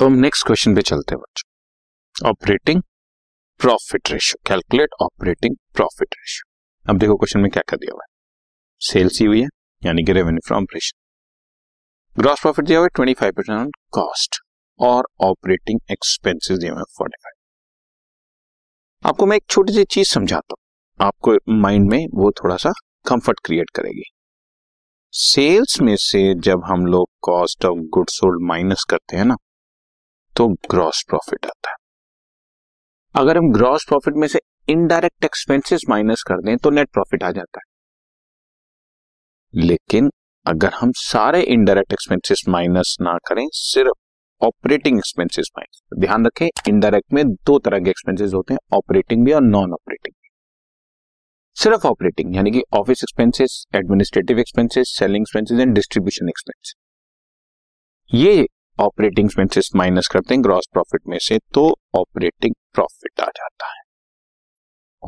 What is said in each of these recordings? तो हम next question पे चलते हैं बच्चों, operating profit ratio, calculate operating profit ratio. अब देखो क्वेश्चन में क्या कर दिया हुआ है, सेल्स ही हुई है यानी कि revenue from operation, gross profit दिया हुआ है 25% ऑन कॉस्ट और ऑपरेटिंग एक्सपेंसेस दिए हुए 45। आपको मैं एक छोटी सी चीज समझाता हूं, आपको माइंड में वो थोड़ा सा कंफर्ट क्रिएट करेगी। सेल्स में से जब हम लोग cost of goods sold minus करते हैं ना, तो ग्रॉस प्रॉफिट आता है। अगर हम ग्रॉस प्रॉफिट में से इनडायरेक्ट एक्सपेंसेस माइनस कर दें तो नेट प्रॉफिट आ जाता है। लेकिन अगर हम सारे इनडायरेक्ट एक्सपेंसेस माइनस ना करें, सिर्फ ऑपरेटिंग एक्सपेंसेस माइनस, ध्यान रखें इनडायरेक्ट में दो तरह के एक्सपेंसेस होते हैं, ऑपरेटिंग भी और नॉन ऑपरेटिंग। सिर्फ ऑपरेटिंग यानी कि office expenses, administrative expenses, selling expenses and distribution expenses, ये ऑपरेटिंग एक्सपेंसेस माइनस करते हैं ग्रॉस प्रॉफिट में से तो ऑपरेटिंग प्रॉफिट आ जाता है।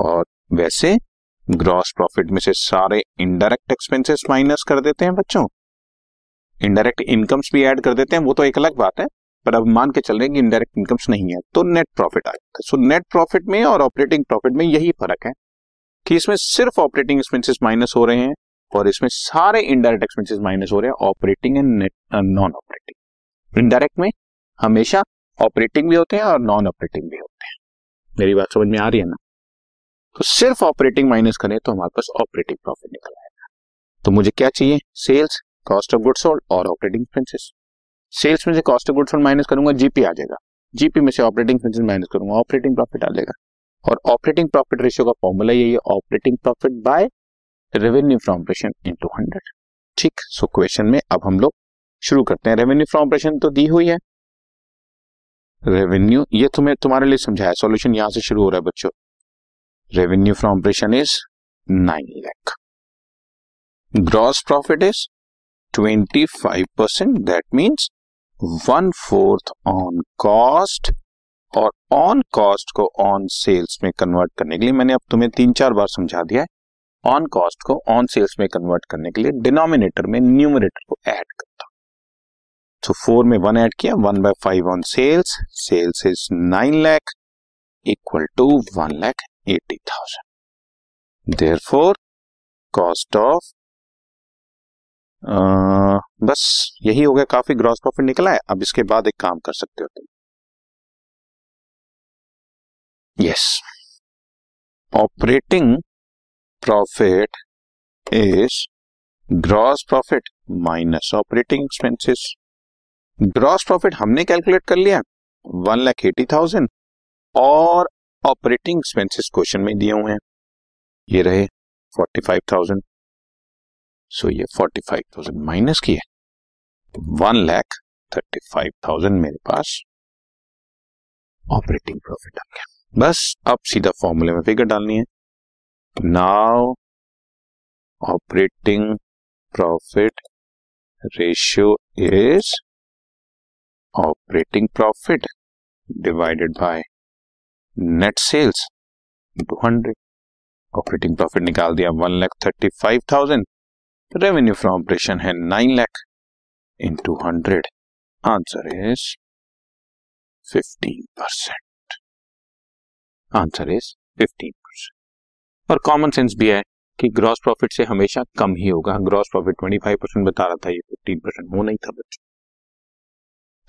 और वैसे ग्रॉस प्रॉफिट में से सारे इनडायरेक्ट एक्सपेंसेस माइनस कर देते हैं बच्चों, इनडायरेक्ट इनकम्स भी ऐड कर देते हैं, वो तो एक अलग बात है, पर अब मान के चल रहे हैं कि इनडायरेक्ट इनकम्स नहीं है तो नेट प्रॉफिट आ जाता है। सो नेट प्रॉफिट में और ऑपरेटिंग प्रॉफिट में यही फर्क है कि इसमें सिर्फ ऑपरेटिंग एक्सपेंसेस माइनस हो रहे हैं और इसमें सारे इनडायरेक्ट एक्सपेंसेस माइनस हो रहे हैं, operating and non operating. Indirect में हमेशा ऑपरेटिंग भी होते हैं और नॉन ऑपरेटिंग भी होते हैं। मेरी बात समझ में आ रही है ना? तो सिर्फ ऑपरेटिंग माइनस करें तो हमारे पास ऑपरेटिंग प्रॉफिट निकल आएगा। तो मुझे क्या चाहिए, sales, cost of goods sold और ऑपरेटिंग एक्सपेंसेस। सेल्स में से cost of goods sold minus करूंगा, जीपी आ जाएगा, जीपी में से ऑपरेटिंग एक्सपेंसेस माइनस करूंगा, ऑपरेटिंग प्रॉफिट आ जाएगा। और ऑपरेटिंग प्रॉफिट रेशियो का फॉर्मूला यही है, operating profit by revenue from operation into 100। ठीक, सो क्वेश्चन में अब हम लोग शुरू करते हैं। रेवेन्यू फ्रॉम ऑपरेशन तो दी हुई है, रेवेन्यू ये तुम्हें तुम्हारे लिए समझाया, सॉल्यूशन यहां से शुरू हो रहा है बच्चों। Revenue from operation is 9 lakh, gross profit is 25%, that means 1/4 on cost, और ऑन कॉस्ट को ऑन सेल्स में कन्वर्ट करने के लिए मैंने अब तुम्हें 3-4 बार समझा दिया है, ऑन कॉस्ट को ऑन सेल्स में कन्वर्ट करने के लिए डिनोमिनेटर में न्यूमरेटर को ऐड करता। तो 4 में 1 ऐड किया, 1/5 on sales, sales is 9 lakh equal to 1,80,000। Therefore cost of बस यही हो गया, काफी ग्रॉस प्रॉफिट निकला है। अब इसके बाद एक काम कर सकते हो तुम, yes, operating profit is gross profit minus operating expenses. Gross profit हमने कैलकुलेट कर लिया 1,80,000 और ऑपरेटिंग एक्सपेंसेस क्वेश्चन में दिए हुए हैं, ये रहे 45,000, सो ये 45,000 माइनस किए, 1,35,000 मेरे पास ऑपरेटिंग प्रॉफिट आ गया। बस अब सीधा फॉर्मूले में फिगर डालनी है। Now operating profit ratio is operating profit divided by net sales 200। Operating profit निकाल दिया 1,35,000, रेवेन्यू फ्रॉम ऑपरेशन है 9 lakh in 200, answer is 15%, answer is 15%। और कॉमन सेंस भी है कि ग्रॉस प्रॉफिट से हमेशा कम ही होगा, ग्रॉस प्रॉफिट 25% बता रहा था, ये 15% हो नहीं था बच्चों।